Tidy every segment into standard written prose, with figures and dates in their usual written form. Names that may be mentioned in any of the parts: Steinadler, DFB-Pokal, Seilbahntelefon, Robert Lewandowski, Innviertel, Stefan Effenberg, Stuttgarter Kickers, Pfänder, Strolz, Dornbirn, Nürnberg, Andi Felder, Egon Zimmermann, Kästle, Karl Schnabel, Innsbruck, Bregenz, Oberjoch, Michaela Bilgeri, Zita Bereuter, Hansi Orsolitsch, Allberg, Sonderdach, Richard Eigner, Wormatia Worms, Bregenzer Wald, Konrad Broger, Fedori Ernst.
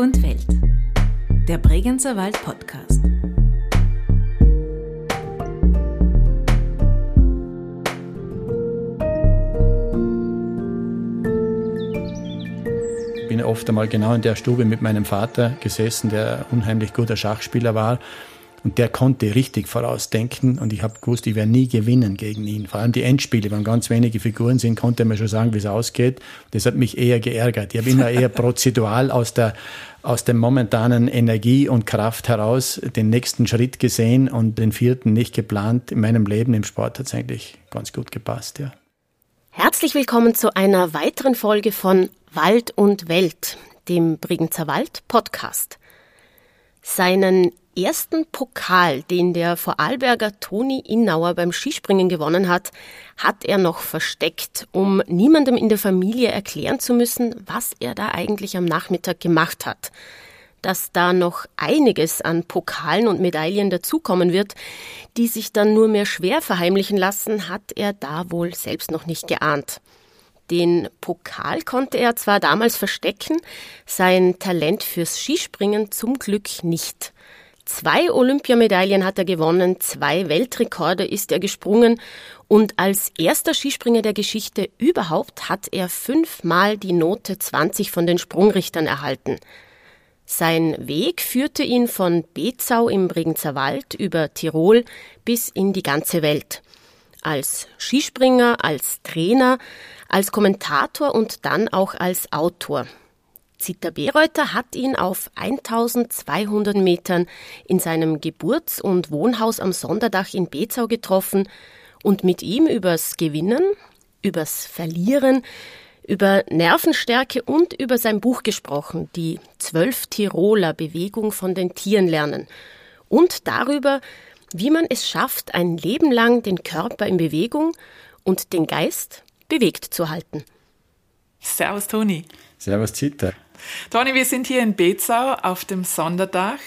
und Welt, der Bregenzer Wald Podcast. Ich bin oft einmal genau in der Stube mit meinem Vater gesessen, der unheimlich guter Schachspieler war. Und der konnte richtig vorausdenken und ich habe gewusst, ich werde nie gewinnen gegen ihn. Vor allem die Endspiele, wenn ganz wenige Figuren sind, konnte man schon sagen, wie es ausgeht. Das hat mich eher geärgert. Ich habe immer eher prozedural aus der momentanen Energie und Kraft heraus den nächsten Schritt gesehen und den vierten nicht geplant. In meinem Leben im Sport hat es eigentlich ganz gut gepasst, ja. Herzlich willkommen zu einer weiteren Folge von Wald und Welt, dem Bregenzer Wald Podcast. Seinen ersten Pokal, den der Vorarlberger Toni Innauer beim Skispringen gewonnen hat, hat er noch versteckt, um niemandem in der Familie erklären zu müssen, was er da eigentlich am Nachmittag gemacht hat. Dass da noch einiges an Pokalen und Medaillen dazukommen wird, die sich dann nur mehr schwer verheimlichen lassen, hat er da wohl selbst noch nicht geahnt. Den Pokal konnte er zwar damals verstecken, sein Talent fürs Skispringen zum Glück nicht. 2 Olympiamedaillen hat er gewonnen, 2 Weltrekorde ist er gesprungen und als erster Skispringer der Geschichte überhaupt hat er 5-mal die Note 20 von den Sprungrichtern erhalten. Sein Weg führte ihn von Bezau im Bregenzer Wald über Tirol bis in die ganze Welt. Als Skispringer, als Trainer, als Kommentator und dann auch als Autor. Zita Bereuter hat ihn auf 1200 Metern in seinem Geburts- und Wohnhaus am Sonderdach in Bezau getroffen und mit ihm übers Gewinnen, übers Verlieren, über Nervenstärke und über sein Buch gesprochen, die 12 Tiroler Bewegung von den Tieren lernen und darüber, wie man es schafft, ein Leben lang den Körper in Bewegung und den Geist bewegt zu halten. Servus Toni. Servus Zita. Toni, wir sind hier in Bezau auf dem Sonderdach,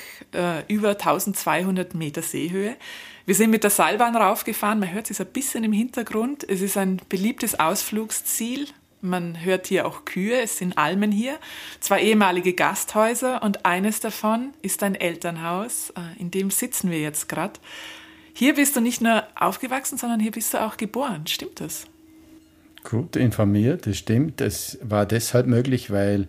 über 1200 Meter Seehöhe. Wir sind mit der Seilbahn raufgefahren, man hört es ein bisschen im Hintergrund. Es ist ein beliebtes Ausflugsziel. Man hört hier auch Kühe, es sind Almen hier, 2 ehemalige Gasthäuser und eines davon ist ein Elternhaus, in dem sitzen wir jetzt gerade. Hier bist du nicht nur aufgewachsen, sondern hier bist du auch geboren, stimmt das? Gut informiert, das stimmt. Es war deshalb möglich, weil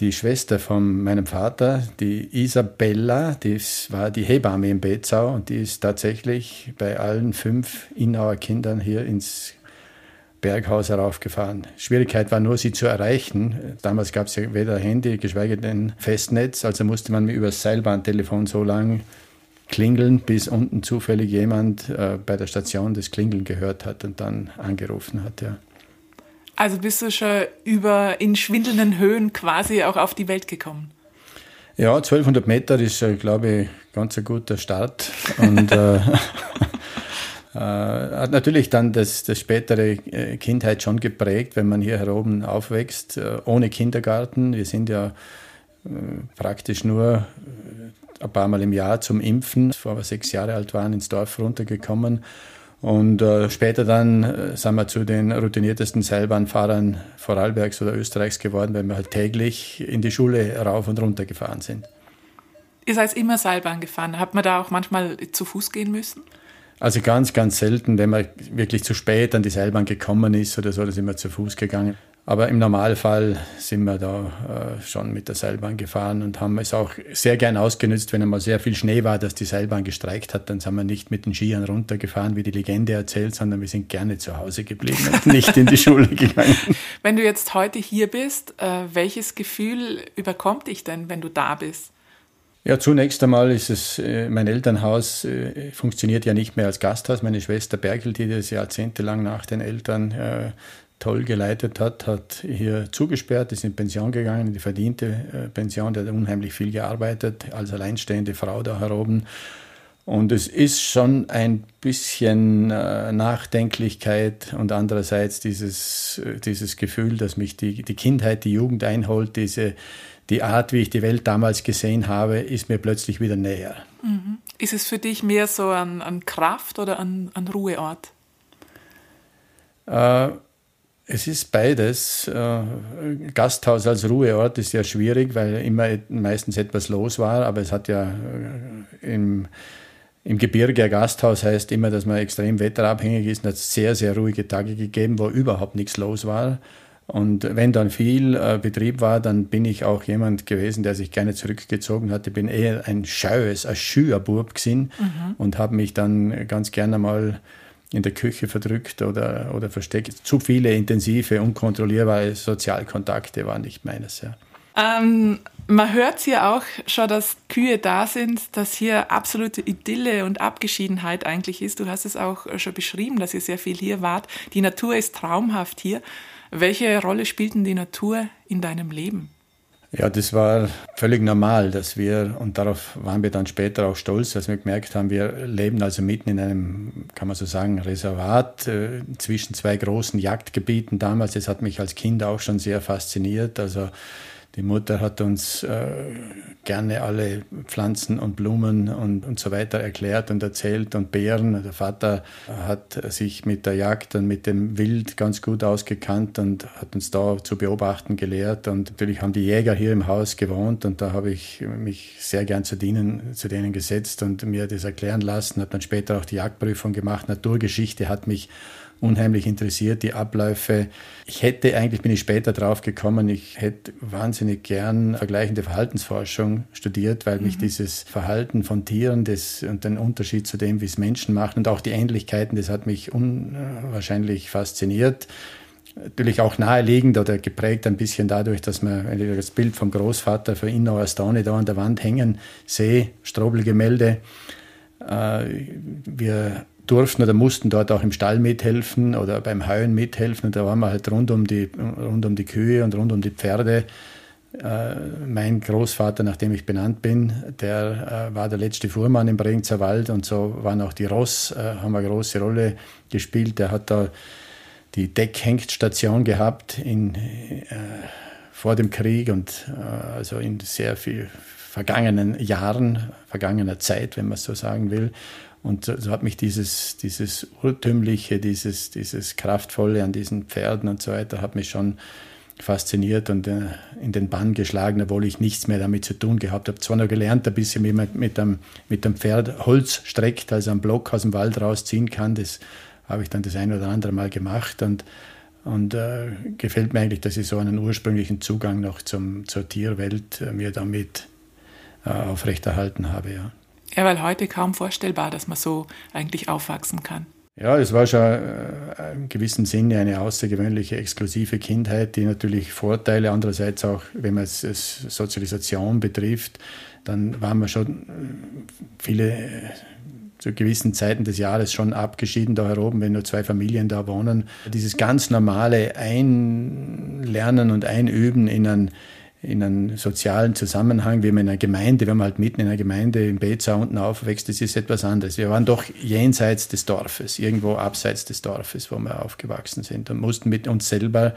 die Schwester von meinem Vater, die Isabella, die war die Hebamme in Bezau und die ist tatsächlich bei allen 5 Innauer Kindern hier ins Berghaus heraufgefahren. Schwierigkeit war nur, sie zu erreichen. Damals gab es ja weder Handy, geschweige denn Festnetz, also musste man über das Seilbahntelefon so lang klingeln, bis unten zufällig jemand bei der Station das Klingeln gehört hat und dann angerufen hat, ja. Also bist du schon in schwindelnden Höhen quasi auch auf die Welt gekommen? Ja, 1200 Meter ist, glaube ich, ganz ein guter Start und hat natürlich dann das spätere Kindheit schon geprägt, wenn man hier oben aufwächst, ohne Kindergarten. Wir sind ja praktisch nur ein paar Mal im Jahr zum Impfen, bevor wir 6 Jahre alt waren, ins Dorf runtergekommen. Und später dann sind wir zu den routiniertesten Seilbahnfahrern Vorarlbergs oder Österreichs geworden, weil wir halt täglich in die Schule rauf und runter gefahren sind. Ihr seid immer Seilbahn gefahren. Hat man da auch manchmal zu Fuß gehen müssen? Also ganz, ganz selten, wenn man wirklich zu spät an die Seilbahn gekommen ist oder so, da sind wir zu Fuß gegangen. Aber im Normalfall sind wir da schon mit der Seilbahn gefahren und haben es auch sehr gern ausgenutzt, wenn einmal sehr viel Schnee war, dass die Seilbahn gestreikt hat. Dann sind wir nicht mit den Skiern runtergefahren, wie die Legende erzählt, sondern wir sind gerne zu Hause geblieben und nicht in die Schule gegangen. Wenn du jetzt heute hier bist, welches Gefühl überkommt dich denn, wenn du da bist? Ja, zunächst einmal ist es, mein Elternhaus funktioniert ja nicht mehr als Gasthaus. Meine Schwester Bergel, die das jahrzehntelang nach den Eltern toll geleitet hat, hat hier zugesperrt, ist in Pension gegangen, die verdiente Pension, die hat unheimlich viel gearbeitet, als alleinstehende Frau da heroben. Und es ist schon ein bisschen Nachdenklichkeit und andererseits dieses Gefühl, dass mich die Kindheit, die Jugend einholt, die Art, wie ich die Welt damals gesehen habe, ist mir plötzlich wieder näher. Mhm. Ist es für dich mehr so an Kraft oder an Ruheort? Es ist beides. Gasthaus als Ruheort ist ja schwierig, weil immer meistens etwas los war. Aber es hat ja im Gebirge ein Gasthaus heißt immer, dass man extrem wetterabhängig ist. Es hat sehr, sehr ruhige Tage gegeben, wo überhaupt nichts los war. Und wenn dann viel Betrieb war, dann bin ich auch jemand gewesen, der sich gerne zurückgezogen hatte. Ich bin eher ein schüer Bub gewesen und habe mich dann ganz gerne mal in der Küche verdrückt oder versteckt. Zu viele intensive, unkontrollierbare Sozialkontakte waren nicht meines. Ja. Man hört hier auch schon, dass Kühe da sind, dass hier absolute Idylle und Abgeschiedenheit eigentlich ist. Du hast es auch schon beschrieben, dass ihr sehr viel hier wart. Die Natur ist traumhaft hier. Welche Rolle spielt denn die Natur in deinem Leben? Ja, das war völlig normal, und darauf waren wir dann später auch stolz, dass wir gemerkt haben, wir leben also mitten in einem, kann man so sagen, Reservat zwischen zwei großen Jagdgebieten damals. Das hat mich als Kind auch schon sehr fasziniert. Also die Mutter hat uns gerne alle Pflanzen und Blumen und so weiter erklärt und erzählt und Beeren. Der Vater hat sich mit der Jagd und mit dem Wild ganz gut ausgekannt und hat uns da zu beobachten gelehrt. Und natürlich haben die Jäger hier im Haus gewohnt und da habe ich mich sehr gern zu denen gesetzt und mir das erklären lassen. Habe dann später auch die Jagdprüfung gemacht. Naturgeschichte hat mich unheimlich interessiert, die Abläufe. Bin ich später drauf gekommen, ich hätte wahnsinnig gern vergleichende Verhaltensforschung studiert, weil mich dieses Verhalten von Tieren und den Unterschied zu dem, wie es Menschen machen und auch die Ähnlichkeiten, das hat mich unwahrscheinlich fasziniert. Natürlich auch naheliegend oder geprägt ein bisschen dadurch, dass man, wenn ich das Bild vom Großvater von Innauer Stone da an der Wand hängen sehe, Strobl-Gemälde, wir durften oder mussten dort auch im Stall mithelfen oder beim Heuen mithelfen. Und da waren wir halt rund um die Kühe und rund um die Pferde. Mein Großvater, nach dem ich benannt bin, der war der letzte Fuhrmann im Bregenzer Wald. Und so waren auch die Ross, haben eine große Rolle gespielt. Der hat da die Deckhengststation gehabt vor dem Krieg und also in sehr viel vergangenen Jahren, vergangener Zeit, wenn man es so sagen will. Und so hat mich dieses Urtümliche, dieses Kraftvolle an diesen Pferden und so weiter, hat mich schon fasziniert und in den Bann geschlagen, obwohl ich nichts mehr damit zu tun gehabt habe. Zwar noch gelernt, ein bisschen, wie man mit dem Pferd Holz streckt, also einen Block aus dem Wald rausziehen kann. Das habe ich dann das ein oder andere Mal gemacht und gefällt mir eigentlich, dass ich so einen ursprünglichen Zugang noch zur Tierwelt mir damit aufrechterhalten habe, ja. Ja, weil heute kaum vorstellbar, dass man so eigentlich aufwachsen kann. Ja, es war schon im gewissen Sinne eine außergewöhnliche, exklusive Kindheit, die natürlich Vorteile, andererseits auch, wenn man es Sozialisation betrifft, dann waren wir schon zu gewissen Zeiten des Jahres schon abgeschieden da heroben, wenn nur zwei Familien da wohnen. Dieses ganz normale Einlernen und Einüben in einen sozialen Zusammenhang, wie man in einer Gemeinde, wenn man halt mitten in einer Gemeinde in Bezau unten aufwächst, das ist etwas anderes. Wir waren doch jenseits des Dorfes, irgendwo abseits des Dorfes, wo wir aufgewachsen sind und mussten mit uns selber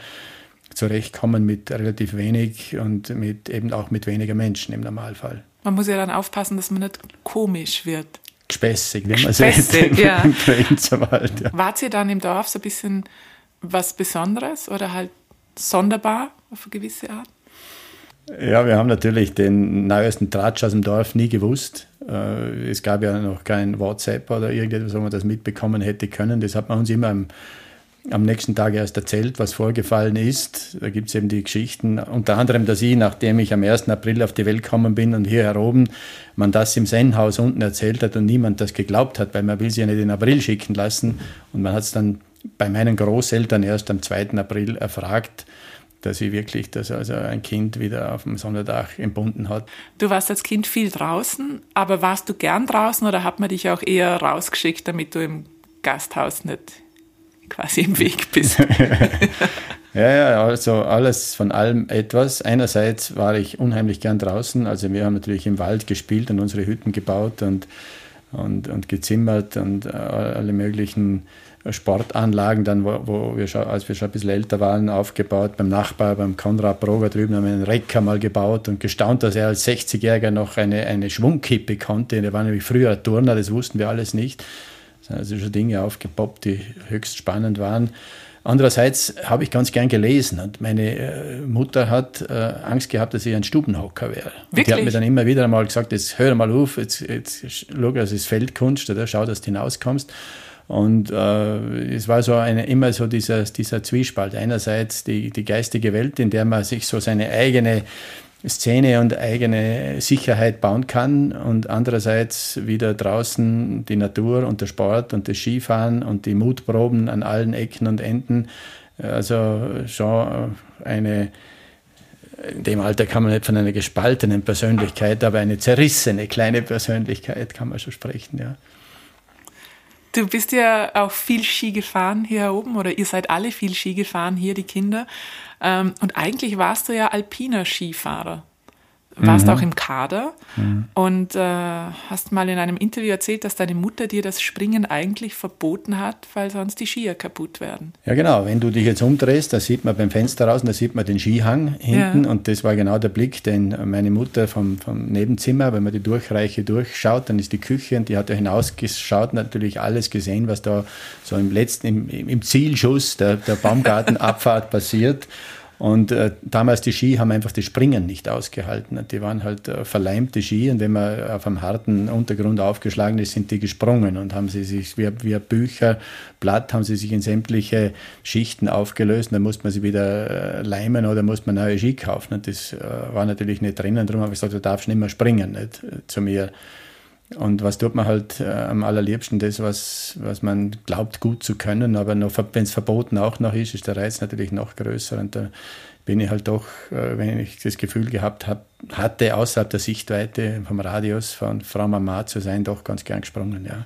zurechtkommen mit relativ wenig und mit eben auch mit weniger Menschen im Normalfall. Man muss ja dann aufpassen, dass man nicht komisch wird. Gespässig, wenn man sagt, ja. Im Grenzwald. Ja. Wart ihr dann im Dorf so ein bisschen was Besonderes oder halt sonderbar auf eine gewisse Art? Ja, wir haben natürlich den neuesten Tratsch aus dem Dorf nie gewusst. Es gab ja noch kein WhatsApp oder irgendetwas, wo man das mitbekommen hätte können. Das hat man uns immer am nächsten Tag erst erzählt, was vorgefallen ist. Da gibt es eben die Geschichten, unter anderem, dass ich, nachdem ich am 1. April auf die Welt gekommen bin und hier heroben, man das im Sennhaus unten erzählt hat und niemand das geglaubt hat, weil man will sie ja nicht in April schicken lassen. Und man hat es dann bei meinen Großeltern erst am 2. April erfragt, dass ich wirklich, dass also ein Kind wieder auf dem Sonderdach entbunden hat. Du warst als Kind viel draußen, aber warst du gern draußen oder hat man dich auch eher rausgeschickt, damit du im Gasthaus nicht quasi im Weg bist? Ja, also alles von allem etwas. Einerseits war ich unheimlich gern draußen, also wir haben natürlich im Wald gespielt und unsere Hütten gebaut und gezimmert und alle möglichen Sportanlagen, dann, wo wir schon, als wir schon ein bisschen älter waren, aufgebaut. Beim Nachbar, beim Konrad Broger drüben, haben wir einen Recker mal gebaut und gestaunt, dass er als 60-Jähriger noch eine Schwungkippe konnte. Der war nämlich früher Turner, das wussten wir alles nicht. Es sind also schon Dinge aufgepoppt, die höchst spannend waren. Andererseits habe ich ganz gern gelesen und meine Mutter hat Angst gehabt, dass ich ein Stubenhocker wäre. Wirklich? Und die hat mir dann immer wieder mal gesagt, jetzt hör mal auf, jetzt schau, das ist Feldkunst, oder schau, dass du hinauskommst. Und es war so immer so dieser Zwiespalt. Einerseits die geistige Welt, in der man sich so seine eigene Szene und eigene Sicherheit bauen kann und andererseits wieder draußen die Natur und der Sport und das Skifahren und die Mutproben an allen Ecken und Enden. Also schon in dem Alter kann man nicht von einer gespaltenen Persönlichkeit, aber eine zerrissene kleine Persönlichkeit kann man schon sprechen, ja. Du bist ja auch viel Ski gefahren hier oben, oder ihr seid alle viel Ski gefahren hier, die Kinder. Und eigentlich warst du ja alpiner Skifahrer. Warst auch im Kader und hast mal in einem Interview erzählt, dass deine Mutter dir das Springen eigentlich verboten hat, weil sonst die Skier kaputt werden. Ja genau, wenn du dich jetzt umdrehst, da sieht man beim Fenster raus, da sieht man den Skihang hinten, ja. Und das war genau der Blick, den meine Mutter vom Nebenzimmer, wenn man die Durchreiche durchschaut, dann ist die Küche und die hat ja hinausgeschaut, natürlich alles gesehen, was da so im Zielschuss der Baumgartenabfahrt passiert. Und damals die Ski haben einfach das Springen nicht ausgehalten. Die waren halt verleimte Ski und wenn man auf einem harten Untergrund aufgeschlagen ist, sind die gesprungen und haben sie sich wie ein Bücherblatt haben sie sich in sämtliche Schichten aufgelöst. Dann musste man sie wieder leimen oder musste man neue Ski kaufen. Und das war natürlich nicht drinnen. Darum habe ich gesagt, du darfst nicht mehr springen, nicht zu mir. Und was tut man halt am allerliebsten? Das, was man glaubt, gut zu können. Aber wenn es verboten auch noch ist, ist der Reiz natürlich noch größer. Und da bin ich halt doch, wenn ich das Gefühl gehabt hatte, außerhalb der Sichtweite vom Radius von Frau Mama zu sein, doch ganz gern gesprungen, ja.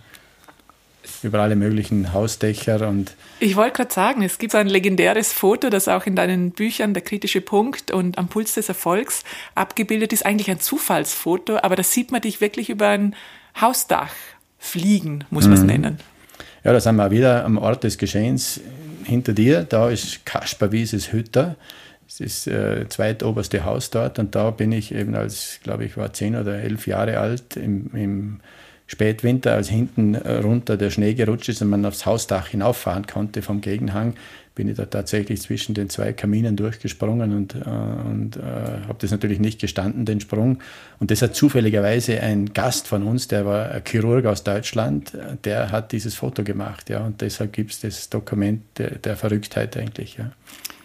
Über alle möglichen Hausdächer und... Ich wollte gerade sagen, es gibt ein legendäres Foto, das auch in deinen Büchern Der kritische Punkt und Am Puls des Erfolgs abgebildet ist. Eigentlich ein Zufallsfoto, aber da sieht man dich wirklich über ein Hausdach fliegen, muss man es nennen. Ja, da sind wir wieder am Ort des Geschehens. Hinter dir, da ist Kaspar Wieses Hütte. Das ist zweitoberste Haus dort und da bin ich eben als, glaube ich, war 10 oder 11 Jahre alt im Spätwinter, als hinten runter der Schnee gerutscht ist und man aufs Hausdach hinauffahren konnte vom Gegenhang, bin ich da tatsächlich zwischen den 2 Kaminen durchgesprungen und habe das natürlich nicht gestanden, den Sprung. Und das hat zufälligerweise ein Gast von uns, der war ein Chirurg aus Deutschland, der hat dieses Foto gemacht. Ja, und deshalb gibt es das Dokument der Verrücktheit eigentlich, ja.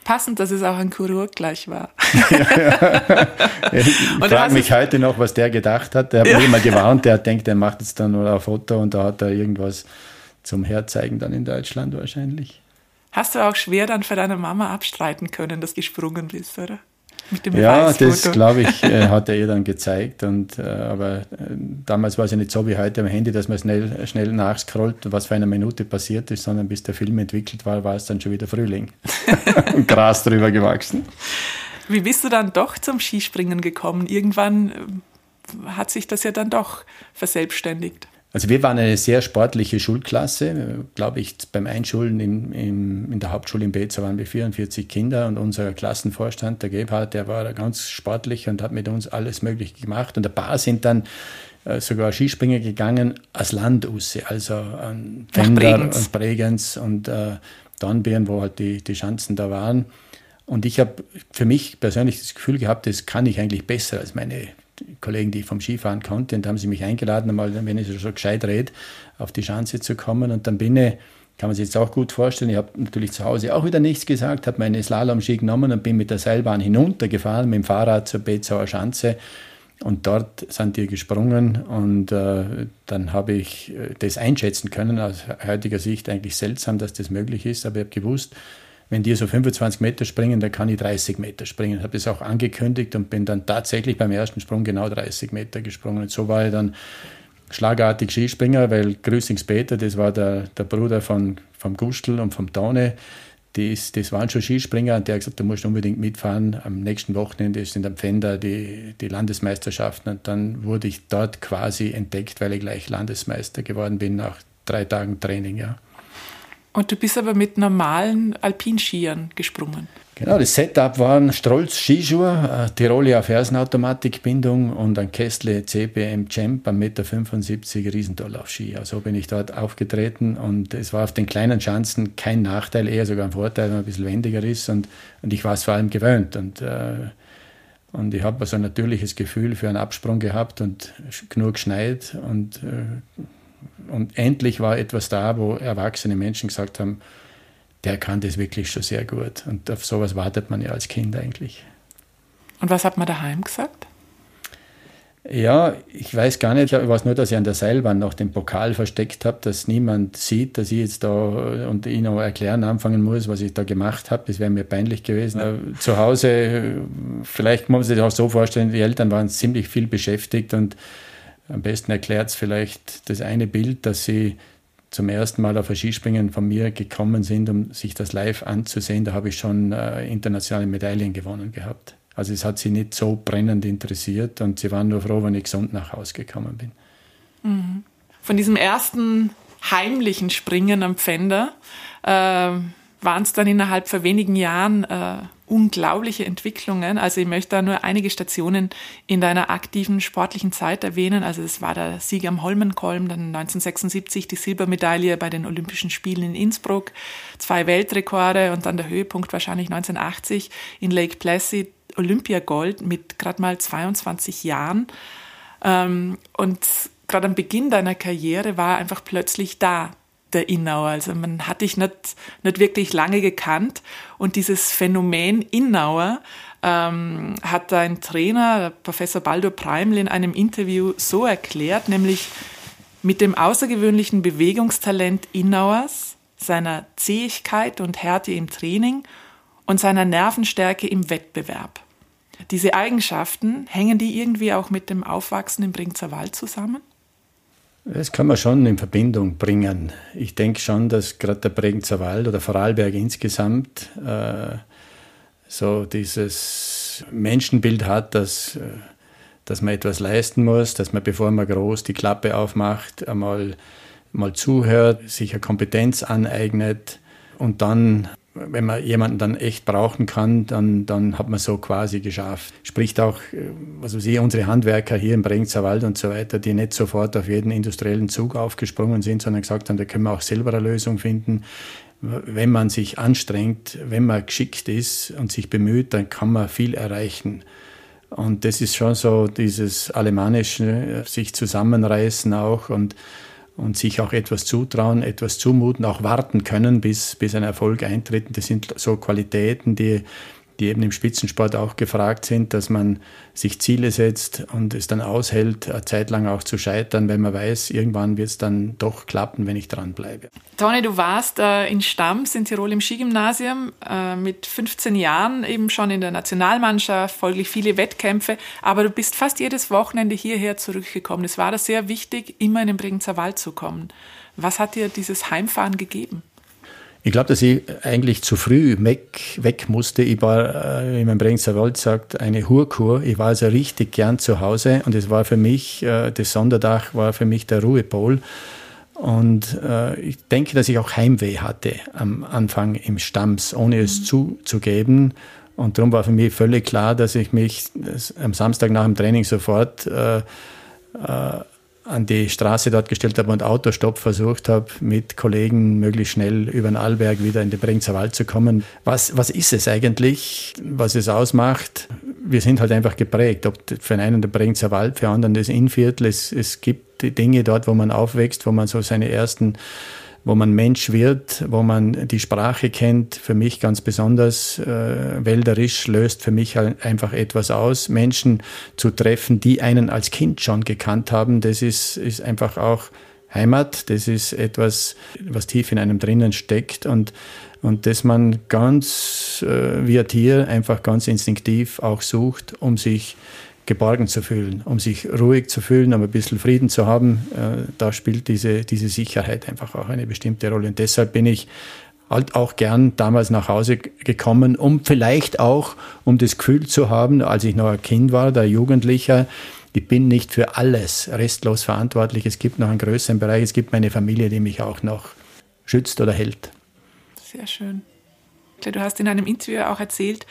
Passend, dass es auch ein Chirurg gleich war. Ja. Ich frage mich heute noch, was der gedacht hat. Der hat mich immer gewarnt, der hat gedacht, der macht jetzt dann nur ein Foto und da hat er irgendwas zum Herzeigen dann in Deutschland wahrscheinlich. Hast du auch schwer dann für deine Mama abstreiten können, dass du gesprungen bist, oder? Mit dem Beweisfoto. Das glaube ich, hat er ihr dann gezeigt. Und, aber damals war es ja nicht so wie heute am Handy, dass man schnell nachscrollt, was vor einer Minute passiert ist, sondern bis der Film entwickelt war, war es dann schon wieder Frühling und Gras drüber gewachsen. Wie bist du dann doch zum Skispringen gekommen? Irgendwann hat sich das ja dann doch verselbstständigt. Also wir waren eine sehr sportliche Schulklasse, glaube ich, beim Einschulen in der Hauptschule in Bezau waren wir 44 Kinder und unser Klassenvorstand, der Gebhard, der war ganz sportlich und hat mit uns alles Mögliche gemacht und ein paar sind dann sogar Skispringer gegangen als Landusse, also an Pfänder und Bregenz und Dornbirn, wo halt die Schanzen da waren. Und ich habe für mich persönlich das Gefühl gehabt, das kann ich eigentlich besser als meine Kollegen, die ich vom Skifahren konnte, und da haben sie mich eingeladen, einmal, wenn ich so gescheit rede, auf die Schanze zu kommen. Und dann kann man sich jetzt auch gut vorstellen, ich habe natürlich zu Hause auch wieder nichts gesagt, habe meine Slalom-Ski genommen und bin mit der Seilbahn hinuntergefahren, mit dem Fahrrad zur Bezauer Schanze. Und dort sind die gesprungen und dann habe ich das einschätzen können, aus heutiger Sicht eigentlich seltsam, dass das möglich ist, aber ich habe gewusst, wenn die so 25 Meter springen, dann kann ich 30 Meter springen. Ich habe das auch angekündigt und bin dann tatsächlich beim ersten Sprung genau 30 Meter gesprungen. Und so war ich dann schlagartig Skispringer, weil Grüßingspeter, das war der Bruder vom Gustl und vom Tone, das waren schon Skispringer und der hat gesagt, du musst unbedingt mitfahren. Am nächsten Wochenende sind am Pfänder die Landesmeisterschaften und dann wurde ich dort quasi entdeckt, weil ich gleich Landesmeister geworden bin nach 3 Tagen Training, ja. Und du bist aber mit normalen Alpinskiern gesprungen. Genau, das Setup waren Strolz Skischuhe, Tiroler Fersenautomatikbindung und ein Kästle CBM Champ am 1,75 Meter Riesentorlaufski. Also bin ich dort aufgetreten und es war auf den kleinen Schanzen kein Nachteil, eher sogar ein Vorteil, wenn man ein bisschen wendiger ist und ich war es vor allem gewöhnt. Und ich habe so ein natürliches Gefühl für einen Absprung gehabt und genug geschneit und endlich war etwas da, wo erwachsene Menschen gesagt haben, der kann das wirklich schon sehr gut. Und auf sowas wartet man ja als Kind eigentlich. Und was hat man daheim gesagt? Ja, ich weiß gar nicht. Ich weiß nur, dass ich an der Seilbahn noch den Pokal versteckt habe, dass niemand sieht, dass ich jetzt da und ihnen auch erklären anfangen muss, was ich da gemacht habe. Das wäre mir peinlich gewesen. Aber zu Hause, vielleicht muss man sich das auch so vorstellen, die Eltern waren ziemlich viel beschäftigt und am besten erklärt es vielleicht das eine Bild, dass sie zum ersten Mal auf ein Skispringen von mir gekommen sind, um sich das live anzusehen. Da habe ich schon internationale Medaillen gewonnen gehabt. Also es hat sie nicht so brennend interessiert und sie waren nur froh, wenn ich gesund nach Hause gekommen bin. Mhm. Von diesem ersten heimlichen Springen am Pfänder waren es dann innerhalb von wenigen Jahren unglaubliche Entwicklungen. Also ich möchte da nur einige Stationen in deiner aktiven sportlichen Zeit erwähnen. Also es war der Sieg am Holmenkolm, dann 1976 die Silbermedaille bei den Olympischen Spielen in Innsbruck, 2 Weltrekorde und dann der Höhepunkt wahrscheinlich 1980 in Lake Placid, Olympiagold mit gerade mal 22 Jahren. Und gerade am Beginn deiner Karriere war einfach plötzlich da der Innauer. Also man hat dich nicht wirklich lange gekannt und dieses Phänomen Innauer hat dein Trainer, Professor Baldur Preiml, in einem Interview so erklärt, nämlich mit dem außergewöhnlichen Bewegungstalent Innauers, seiner Zähigkeit und Härte im Training und seiner Nervenstärke im Wettbewerb. Diese Eigenschaften, hängen die irgendwie auch mit dem Aufwachsen im Bregenzer Wald zusammen? Das kann man schon in Verbindung bringen. Ich denke schon, dass gerade der Bregenzer Wald oder Vorarlberg insgesamt so dieses Menschenbild hat, dass man etwas leisten muss, dass man, bevor man groß die Klappe aufmacht, einmal zuhört, sich eine Kompetenz aneignet und dann, wenn man jemanden dann echt brauchen kann, dann hat man so quasi geschafft. Spricht auch, was weiß ich, unsere Handwerker hier im Bregenzer Wald und so weiter, die nicht sofort auf jeden industriellen Zug aufgesprungen sind, sondern gesagt haben, da können wir auch selber eine Lösung finden. Wenn man sich anstrengt, wenn man geschickt ist und sich bemüht, dann kann man viel erreichen. Und das ist schon so dieses Alemannische, sich zusammenreißen auch und sich auch etwas zutrauen, etwas zumuten, auch warten können, bis ein Erfolg eintritt. Das sind so Qualitäten, die eben im Spitzensport auch gefragt sind, dass man sich Ziele setzt und es dann aushält, eine Zeit lang auch zu scheitern, weil man weiß, irgendwann wird es dann doch klappen, wenn ich dranbleibe. Toni, du warst in Stams in Tirol im Skigymnasium, mit 15 Jahren eben schon in der Nationalmannschaft, folglich viele Wettkämpfe, aber du bist fast jedes Wochenende hierher zurückgekommen. Es war da sehr wichtig, immer in den Bregenzer Wald zu kommen. Was hat dir dieses Heimfahren gegeben? Ich glaube, dass ich eigentlich zu früh weg musste. Ich war, wie man im Bregenzer Wald sagt, eine Hurkur. Ich war also richtig gern zu Hause und es war für mich, das Sonderdach war für mich der Ruhepol. Und ich denke, dass ich auch Heimweh hatte am Anfang im Stams, ohne es zuzugeben. Und darum war für mich völlig klar, dass ich mich am Samstag nach dem Training sofort an die Straße dort gestellt habe und Autostopp versucht habe, mit Kollegen möglichst schnell über den Allberg wieder in den Bregenzer Wald zu kommen. Was ist es eigentlich, was es ausmacht? Wir sind halt einfach geprägt. Ob für einen der Bregenzer Wald, für anderen das Innviertel. Es gibt die Dinge dort, wo man aufwächst, wo man so seine ersten, wo man Mensch wird, wo man die Sprache kennt. Für mich ganz besonders wälderisch löst für mich halt einfach etwas aus. Menschen zu treffen, die einen als Kind schon gekannt haben, das ist einfach auch Heimat. Das ist etwas, was tief in einem drinnen steckt und das man ganz wie ein Tier einfach ganz instinktiv auch sucht, um sich geborgen zu fühlen, um sich ruhig zu fühlen, um ein bisschen Frieden zu haben, da spielt diese Sicherheit einfach auch eine bestimmte Rolle. Und deshalb bin ich halt auch gern damals nach Hause gekommen, um vielleicht auch, um das Gefühl zu haben, als ich noch ein Kind war, der Jugendlicher, ich bin nicht für alles restlos verantwortlich. Es gibt noch einen größeren Bereich, es gibt meine Familie, die mich auch noch schützt oder hält. Sehr schön. Du hast in einem Interview auch erzählt,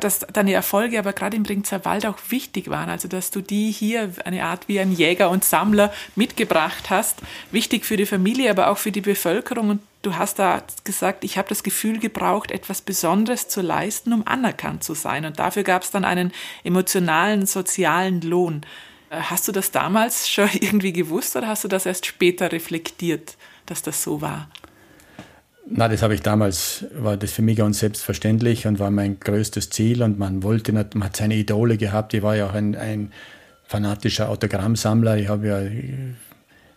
dass deine Erfolge aber gerade im Bregenzer Wald auch wichtig waren, also dass du die hier eine Art wie ein Jäger und Sammler mitgebracht hast, wichtig für die Familie, aber auch für die Bevölkerung. Und du hast da gesagt, ich habe das Gefühl gebraucht, etwas Besonderes zu leisten, um anerkannt zu sein. Und dafür gab es dann einen emotionalen, sozialen Lohn. Hast du das damals schon irgendwie gewusst oder hast du das erst später reflektiert, dass das so war? Na, das habe ich damals, war das für mich ganz selbstverständlich und war mein größtes Ziel, und man hat seine Idole gehabt. Ich war ja auch ein fanatischer Autogrammsammler. Ich habe ja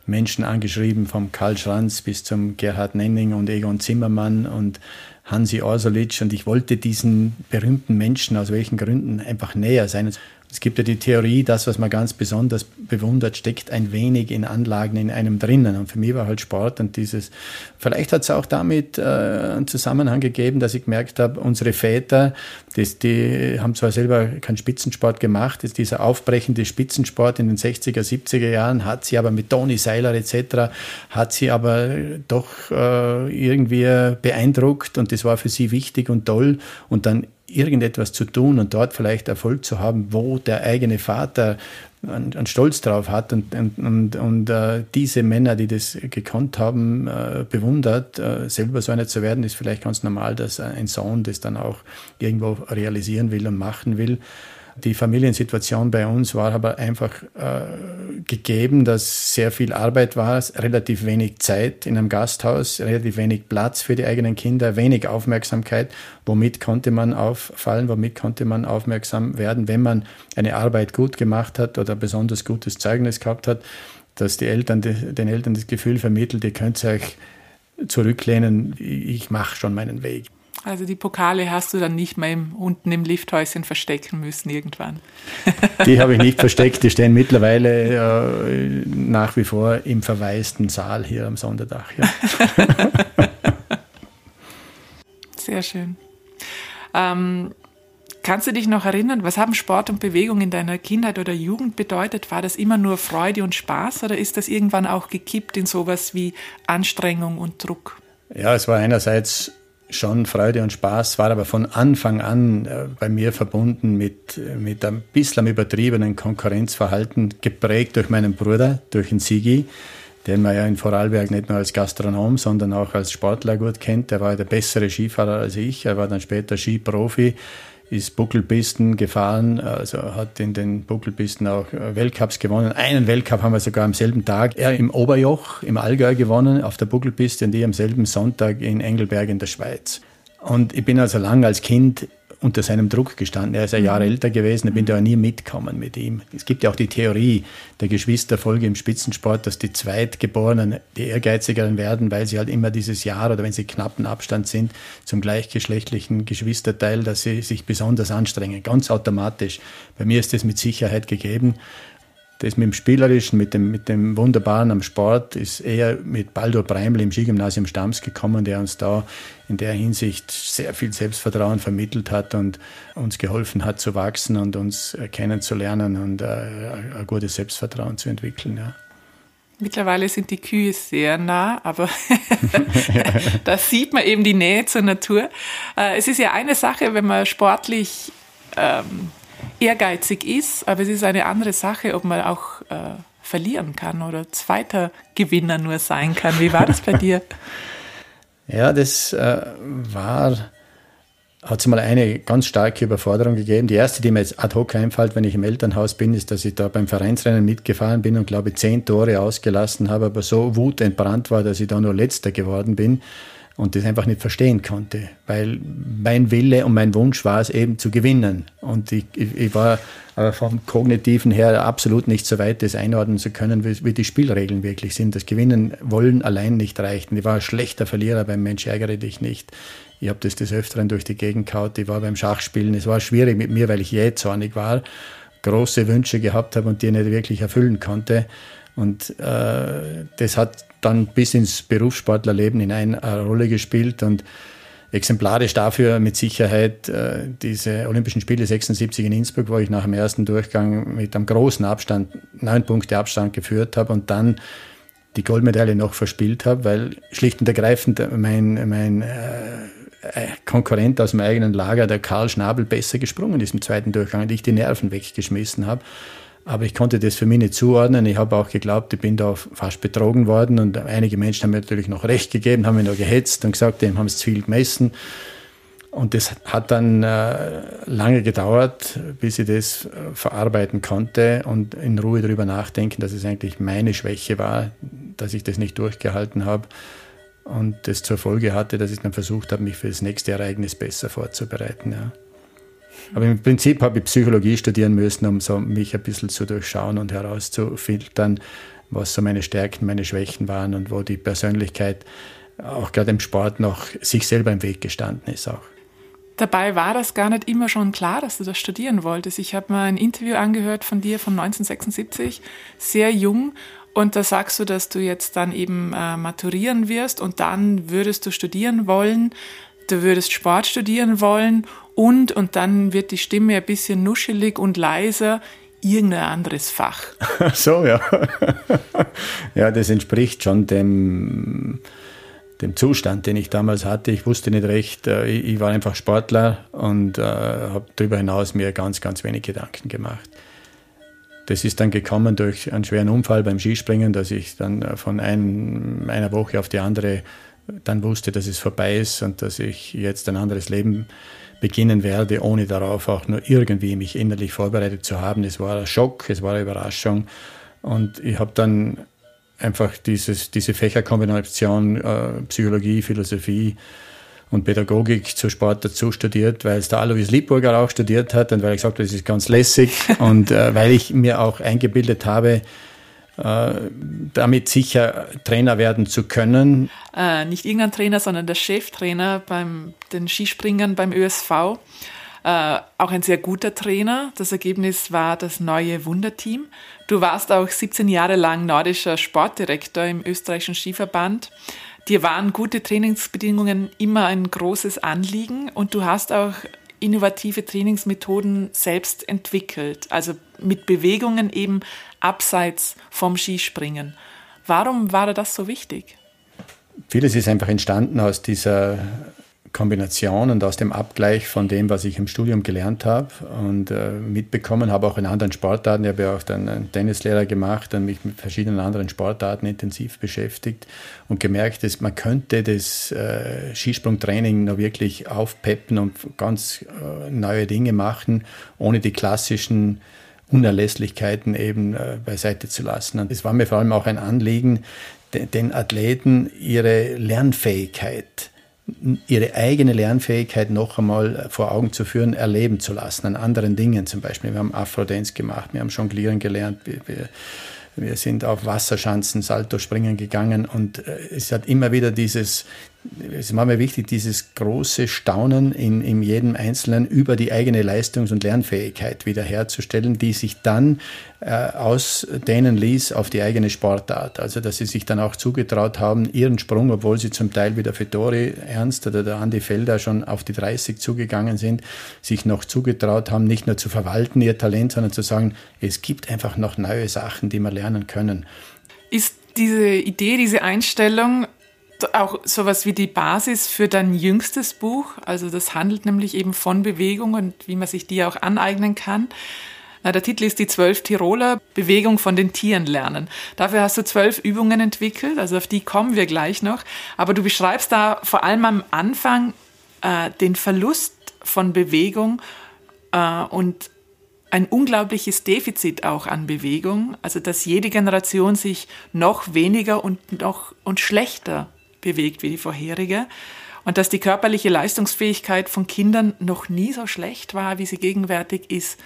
Menschen angeschrieben, vom Karl Schranz bis zum Gerhard Nenning und Egon Zimmermann und Hansi Orsolitsch, und ich wollte diesen berühmten Menschen aus welchen Gründen einfach näher sein. Es gibt ja die Theorie, das, was man ganz besonders bewundert, steckt ein wenig in Anlagen in einem drinnen. Und für mich war halt Sport und dieses, vielleicht hat es auch damit einen Zusammenhang gegeben, dass ich gemerkt habe, unsere Väter, die haben zwar selber keinen Spitzensport gemacht, dieser aufbrechende Spitzensport in den 60er, 70er Jahren hat sie aber mit Toni Seiler etc., hat sie aber doch irgendwie beeindruckt, und das war für sie wichtig und toll, und dann irgendetwas zu tun und dort vielleicht Erfolg zu haben, wo der eigene Vater einen Stolz drauf hat und diese Männer, die das gekonnt haben, bewundert, selber so einer zu werden, ist vielleicht ganz normal, dass ein Sohn das dann auch irgendwo realisieren will und machen will. Die Familiensituation bei uns war aber einfach gegeben, dass sehr viel Arbeit war, relativ wenig Zeit in einem Gasthaus, relativ wenig Platz für die eigenen Kinder, wenig Aufmerksamkeit. Womit konnte man auffallen, womit konnte man aufmerksam werden, wenn man eine Arbeit gut gemacht hat oder ein besonders gutes Zeugnis gehabt hat, dass den Eltern das Gefühl vermittelt, ihr könnt euch zurücklehnen, ich mache schon meinen Weg. Also die Pokale hast du dann nicht mehr unten im Lifthäuschen verstecken müssen irgendwann. Die habe ich nicht versteckt, die stehen mittlerweile nach wie vor im verwaisten Saal hier am Sonderdach. Ja. Sehr schön. Kannst du dich noch erinnern, was haben Sport und Bewegung in deiner Kindheit oder Jugend bedeutet? War das immer nur Freude und Spaß oder ist das irgendwann auch gekippt in sowas wie Anstrengung und Druck? Ja, es war einerseits schon Freude und Spaß, war aber von Anfang an bei mir verbunden mit einem bisschen übertriebenen Konkurrenzverhalten, geprägt durch meinen Bruder, durch den Sigi, den man ja in Vorarlberg nicht nur als Gastronom, sondern auch als Sportler gut kennt. Der war der bessere Skifahrer als ich, er war dann später Skiprofi, ist Buckelpisten gefahren, also hat in den Buckelpisten auch Weltcups gewonnen. Einen Weltcup haben wir sogar am selben Tag, er im Oberjoch, im Allgäu gewonnen, auf der Buckelpiste, und ich am selben Sonntag in Engelberg in der Schweiz. Und ich bin also lange als Kind unter seinem Druck gestanden. Er ist ein Jahr älter gewesen, ich bin da nie mitgekommen mit ihm. Es gibt ja auch die Theorie der Geschwisterfolge im Spitzensport, dass die Zweitgeborenen die Ehrgeizigeren werden, weil sie halt immer dieses Jahr oder wenn sie knappen Abstand sind zum gleichgeschlechtlichen Geschwisterteil, dass sie sich besonders anstrengen, ganz automatisch. Bei mir ist das mit Sicherheit gegeben. Das mit dem Spielerischen, mit dem Wunderbaren am Sport ist eher mit Baldur Preiml im Skigymnasium Stams gekommen, der uns da in der Hinsicht sehr viel Selbstvertrauen vermittelt hat und uns geholfen hat zu wachsen und uns kennenzulernen und ein gutes Selbstvertrauen zu entwickeln. Ja. Mittlerweile sind die Kühe sehr nah, aber da sieht man eben die Nähe zur Natur. Es ist ja eine Sache, wenn man sportlich ehrgeizig ist, aber es ist eine andere Sache, ob man auch verlieren kann oder zweiter Gewinner nur sein kann. Wie war das bei dir? Ja, das hat es mal eine ganz starke Überforderung gegeben. Die erste, die mir jetzt ad hoc einfällt, wenn ich im Elternhaus bin, ist, dass ich da beim Vereinsrennen mitgefahren bin und glaube 10 Tore ausgelassen habe, aber so wutentbrannt war, dass ich da nur Letzter geworden bin. Und das einfach nicht verstehen konnte, weil mein Wille und mein Wunsch war es eben zu gewinnen. Und ich war aber vom Kognitiven her absolut nicht so weit, das einordnen zu können, wie die Spielregeln wirklich sind. Das Gewinnen wollen allein nicht reicht. Und ich war ein schlechter Verlierer beim Mensch, ärgere dich nicht. Ich habe das des Öfteren durch die Gegend gehaut. Ich war beim Schachspielen. Es war schwierig mit mir, weil ich jähzornig war, große Wünsche gehabt habe und die nicht wirklich erfüllen konnte. Und das hat dann bis ins Berufssportlerleben hinein eine Rolle gespielt und exemplarisch dafür mit Sicherheit diese Olympischen Spiele 76 in Innsbruck, wo ich nach dem ersten Durchgang mit einem großen Abstand, 9 Punkte Abstand geführt habe und dann die Goldmedaille noch verspielt habe, weil schlicht und ergreifend mein Konkurrent aus dem eigenen Lager, der Karl Schnabel, besser gesprungen ist im zweiten Durchgang, die ich die Nerven weggeschmissen habe. Aber ich konnte das für mich nicht zuordnen. Ich habe auch geglaubt, ich bin da fast betrogen worden. Und einige Menschen haben mir natürlich noch recht gegeben, haben mich noch gehetzt und gesagt, dem haben sie zu viel gemessen. Und das hat dann lange gedauert, bis ich das verarbeiten konnte und in Ruhe darüber nachdenken, dass es eigentlich meine Schwäche war, dass ich das nicht durchgehalten habe. Und das zur Folge hatte, dass ich dann versucht habe, mich für das nächste Ereignis besser vorzubereiten. Ja. Aber im Prinzip habe ich Psychologie studieren müssen, um so mich ein bisschen zu durchschauen und herauszufiltern, was so meine Stärken, meine Schwächen waren und wo die Persönlichkeit auch gerade im Sport noch sich selber im Weg gestanden ist auch. Dabei war das gar nicht immer schon klar, dass du das studieren wolltest. Ich habe mal ein Interview angehört von dir von 1976, sehr jung. Und da sagst du, dass du jetzt dann eben maturieren wirst und dann würdest du studieren wollen, du würdest Sport studieren wollen und dann wird die Stimme ein bisschen nuschelig und leiser, irgendein anderes Fach. So, ja. Ja, das entspricht schon dem Zustand, den ich damals hatte. Ich wusste nicht recht, ich war einfach Sportler und habe darüber hinaus mir ganz, ganz wenig Gedanken gemacht. Das ist dann gekommen durch einen schweren Unfall beim Skispringen, dass ich dann von einer Woche auf die andere dann wusste, dass es vorbei ist und dass ich jetzt ein anderes Leben beginnen werde, ohne darauf auch nur irgendwie mich innerlich vorbereitet zu haben. Es war ein Schock, es war eine Überraschung und ich habe dann einfach diese Fächerkombination Psychologie, Philosophie und Pädagogik zu Sport dazu studiert, weil es der Alois Liebburger auch studiert hat und weil ich gesagt habe, das ist ganz lässig und weil ich mir auch eingebildet habe, damit sicher Trainer werden zu können. Nicht irgendein Trainer, sondern der Cheftrainer beim den Skispringern beim ÖSV. Auch ein sehr guter Trainer. Das Ergebnis war das neue Wunderteam. Du warst auch 17 Jahre lang nordischer Sportdirektor im österreichischen Skiverband. Dir waren gute Trainingsbedingungen immer ein großes Anliegen und du hast auch innovative Trainingsmethoden selbst entwickelt, also mit Bewegungen eben abseits vom Skispringen. Warum war dir das so wichtig? Vieles ist einfach entstanden aus dieser Kombination und aus dem Abgleich von dem, was ich im Studium gelernt habe und mitbekommen habe, auch in anderen Sportarten. Ich habe ja auch dann einen Tennislehrer gemacht und mich mit verschiedenen anderen Sportarten intensiv beschäftigt und gemerkt, dass man könnte das Skisprungtraining noch wirklich aufpeppen und ganz neue Dinge machen, ohne die klassischen Unerlässlichkeiten eben beiseite zu lassen. Und es war mir vor allem auch ein Anliegen, den Athleten ihre eigene Lernfähigkeit noch einmal vor Augen zu führen, erleben zu lassen, an anderen Dingen zum Beispiel. Wir haben Afrodance gemacht, wir haben Jonglieren gelernt, wir sind auf Wasserschanzen, Saltospringen gegangen und es hat immer wieder es war mir wichtig, dieses große Staunen in jedem Einzelnen über die eigene Leistungs- und Lernfähigkeit wiederherzustellen, die sich dann ausdehnen ließ auf die eigene Sportart. Also, dass sie sich dann auch zugetraut haben, ihren Sprung, obwohl sie zum Teil wie der Fedori Ernst oder der Andi Felder schon auf die 30 zugegangen sind, sich noch zugetraut haben, nicht nur zu verwalten ihr Talent, sondern zu sagen, es gibt einfach noch neue Sachen, die man lernen können. Ist diese Idee, diese Einstellung auch sowas wie die Basis für dein jüngstes Buch? Also das handelt nämlich eben von Bewegung und wie man sich die auch aneignen kann. Der Titel ist die 12 Tiroler, Bewegung von den Tieren lernen. Dafür hast du 12 Übungen entwickelt, also auf die kommen wir gleich noch. Aber du beschreibst da vor allem am Anfang den Verlust von Bewegung und ein unglaubliches Defizit auch an Bewegung. Also dass jede Generation sich noch weniger und schlechter bewegt wie die vorherige und dass die körperliche Leistungsfähigkeit von Kindern noch nie so schlecht war, wie sie gegenwärtig ist.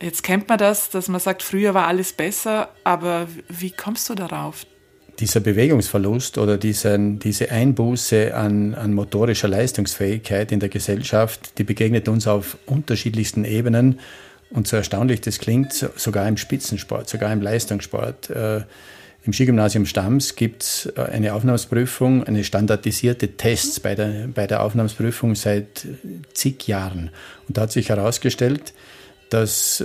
Jetzt kennt man das, dass man sagt, früher war alles besser, aber wie kommst du darauf? Dieser Bewegungsverlust oder diese Einbuße an motorischer Leistungsfähigkeit in der Gesellschaft, die begegnet uns auf unterschiedlichsten Ebenen und so erstaunlich das klingt, sogar im Spitzensport, sogar im Leistungssport. Im Skigymnasium Stams gibt es eine Aufnahmeprüfung, eine standardisierte Tests bei der Aufnahmeprüfung seit zig Jahren. Und da hat sich herausgestellt, dass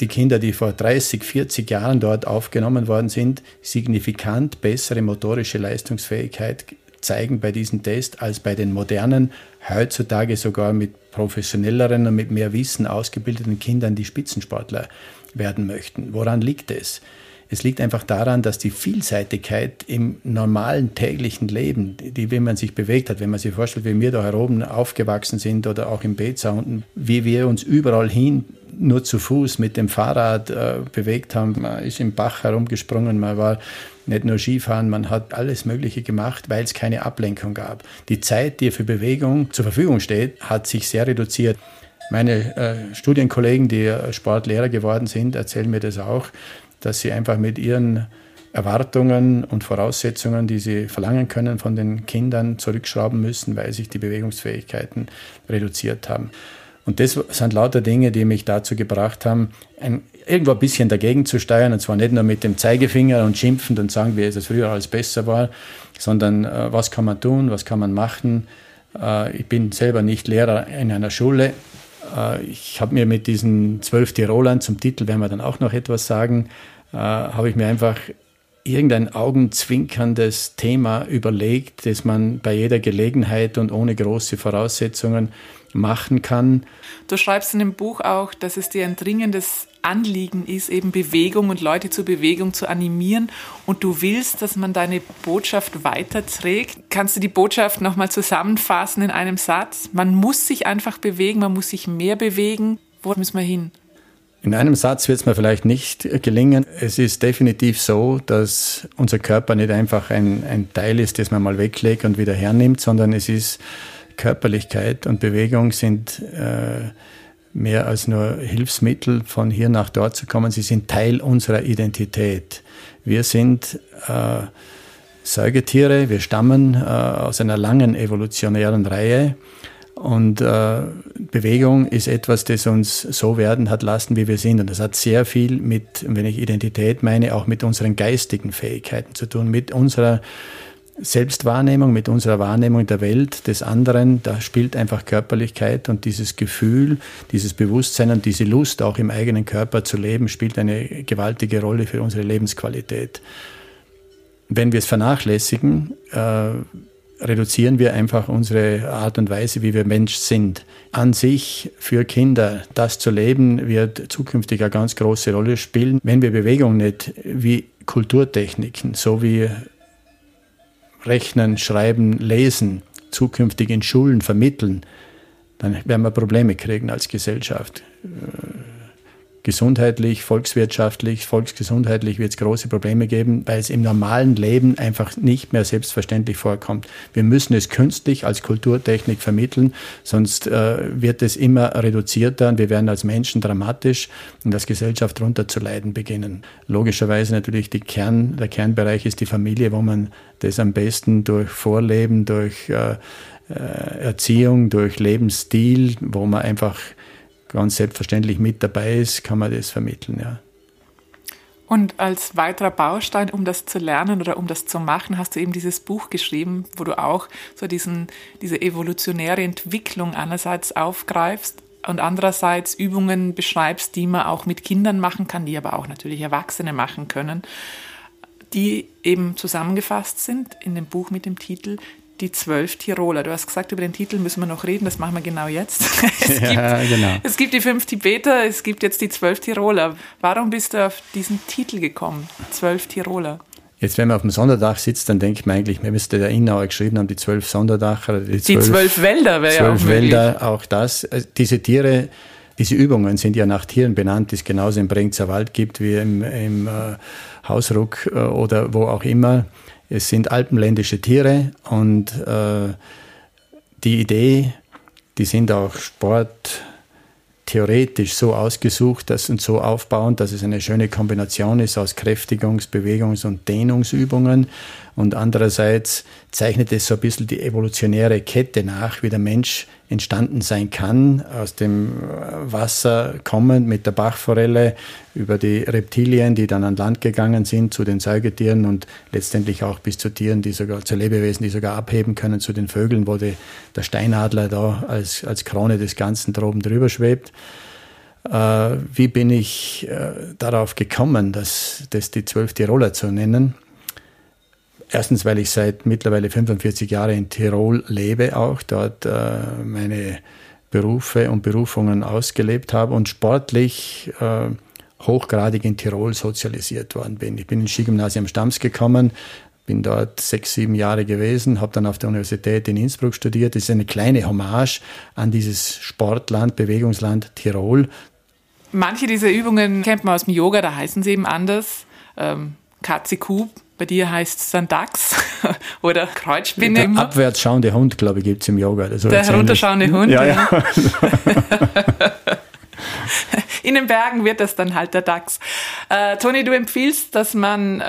die Kinder, die vor 30, 40 Jahren dort aufgenommen worden sind, signifikant bessere motorische Leistungsfähigkeit zeigen bei diesem Test als bei den modernen, heutzutage sogar mit professionelleren und mit mehr Wissen ausgebildeten Kindern, die Spitzensportler werden möchten. Woran liegt es? Es liegt einfach daran, dass die Vielseitigkeit im normalen täglichen Leben, wie man sich bewegt hat, wenn man sich vorstellt, wie wir da heroben aufgewachsen sind oder auch im Bezau unten, wie wir uns überall hin nur zu Fuß mit dem Fahrrad bewegt haben, man ist im Bach herumgesprungen, man war nicht nur Skifahren, man hat alles Mögliche gemacht, weil es keine Ablenkung gab. Die Zeit, die für Bewegung zur Verfügung steht, hat sich sehr reduziert. Meine Studienkollegen, die Sportlehrer geworden sind, erzählen mir das auch, dass sie einfach mit ihren Erwartungen und Voraussetzungen, die sie verlangen können, von den Kindern zurückschrauben müssen, weil sich die Bewegungsfähigkeiten reduziert haben. Und das sind lauter Dinge, die mich dazu gebracht haben, irgendwo ein bisschen dagegen zu steuern, und zwar nicht nur mit dem Zeigefinger und schimpfend und sagen, wie es früher alles besser war, sondern was kann man tun, was kann man machen. Ich bin selber nicht Lehrer in einer Schule. Ich habe mir mit diesen 12 Tirolern, zum Titel werden wir dann auch noch etwas sagen, habe ich mir einfach irgendein augenzwinkerndes Thema überlegt, das man bei jeder Gelegenheit und ohne große Voraussetzungen machen kann. Du schreibst in dem Buch auch, dass es dir ein dringendes Anliegen ist, eben Bewegung und Leute zur Bewegung zu animieren, und du willst, dass man deine Botschaft weiterträgt. Kannst du die Botschaft nochmal zusammenfassen in einem Satz? Man muss sich einfach bewegen, man muss sich mehr bewegen. Wo müssen wir hin? In einem Satz wird es mir vielleicht nicht gelingen. Es ist definitiv so, dass unser Körper nicht einfach ein Teil ist, das man mal weglegt und wieder hernimmt, sondern es ist Körperlichkeit und Bewegung sind mehr als nur Hilfsmittel, von hier nach dort zu kommen. Sie sind Teil unserer Identität. Wir sind Säugetiere, wir stammen aus einer langen evolutionären Reihe, und Bewegung ist etwas, das uns so werden hat lassen, wie wir sind. Und das hat sehr viel mit, wenn ich Identität meine, auch mit unseren geistigen Fähigkeiten zu tun, mit unserer Selbstwahrnehmung, mit unserer Wahrnehmung der Welt, des anderen. Da spielt einfach Körperlichkeit und dieses Gefühl, dieses Bewusstsein und diese Lust, auch im eigenen Körper zu leben, spielt eine gewaltige Rolle für unsere Lebensqualität. Wenn wir es vernachlässigen, reduzieren wir einfach unsere Art und Weise, wie wir Mensch sind. An sich für Kinder, das zu leben, wird zukünftig eine ganz große Rolle spielen, wenn wir Bewegung nicht wie Kulturtechniken, so wie Rechnen, Schreiben, Lesen zukünftig in Schulen vermitteln, dann werden wir Probleme kriegen als Gesellschaft. Gesundheitlich, volkswirtschaftlich, volksgesundheitlich wird es große Probleme geben, weil es im normalen Leben einfach nicht mehr selbstverständlich vorkommt. Wir müssen es künstlich als Kulturtechnik vermitteln, sonst wird es immer reduzierter und wir werden als Menschen dramatisch und als Gesellschaft darunter zu leiden beginnen. Logischerweise natürlich der Kernbereich ist die Familie, wo man das am besten durch Vorleben, durch Erziehung, durch Lebensstil, wo man einfach ganz selbstverständlich mit dabei ist, kann man das vermitteln, ja. Und als weiterer Baustein, um das zu lernen oder um das zu machen, hast du eben dieses Buch geschrieben, wo du auch so diese evolutionäre Entwicklung einerseits aufgreifst und andererseits Übungen beschreibst, die man auch mit Kindern machen kann, die aber auch natürlich Erwachsene machen können, die eben zusammengefasst sind in dem Buch mit dem Titel Die 12 Tiroler. Du hast gesagt, über den Titel müssen wir noch reden, das machen wir genau jetzt. Es gibt die 5 Tibeter, es gibt jetzt die 12 Tiroler. Warum bist du auf diesen Titel gekommen, 12 Tiroler? Jetzt, wenn man auf dem Sonderdach sitzt, dann denke ich mir eigentlich, mir müsste der Innauer geschrieben haben, die 12 Sonderdacher. Oder die 12 Wälder wäre ja auch möglich. 12 Wälder, auch das. Also diese Tiere, diese Übungen sind ja nach Tieren benannt, die es genauso im Bregenzer Wald gibt wie im Hausruck oder wo auch immer. Es sind alpenländische Tiere und die Idee, die sind auch sporttheoretisch so ausgesucht und so aufbauend, dass es eine schöne Kombination ist aus Kräftigungs-, Bewegungs- und Dehnungsübungen. Und andererseits zeichnet es so ein bisschen die evolutionäre Kette nach, wie der Mensch entstanden sein kann, aus dem Wasser kommend mit der Bachforelle, über die Reptilien, die dann an Land gegangen sind, zu den Säugetieren und letztendlich auch bis zu Tieren, zu Lebewesen, die sogar abheben können, zu den Vögeln, wo der Steinadler da als Krone des Ganzen droben drüber schwebt. Wie bin ich darauf gekommen, das die 12 Tiroler zu nennen? Erstens, weil ich seit mittlerweile 45 Jahren in Tirol lebe, auch dort meine Berufe und Berufungen ausgelebt habe und sportlich hochgradig in Tirol sozialisiert worden bin. Ich bin ins Skigymnasium Stams gekommen, bin dort 6, 7 Jahre gewesen, habe dann auf der Universität in Innsbruck studiert. Das ist eine kleine Hommage an dieses Sportland, Bewegungsland Tirol. Manche dieser Übungen kennt man aus dem Yoga, da heißen sie eben anders. Katze, Kuh, bei dir heißt es dann Dachs oder Kreuzspinne. Der abwärtsschauende Hund, glaube ich, gibt es im Yoga. Der herunterschauende Hund. Ja. In den Bergen wird das dann halt der Dachs. Toni, du empfiehlst, dass man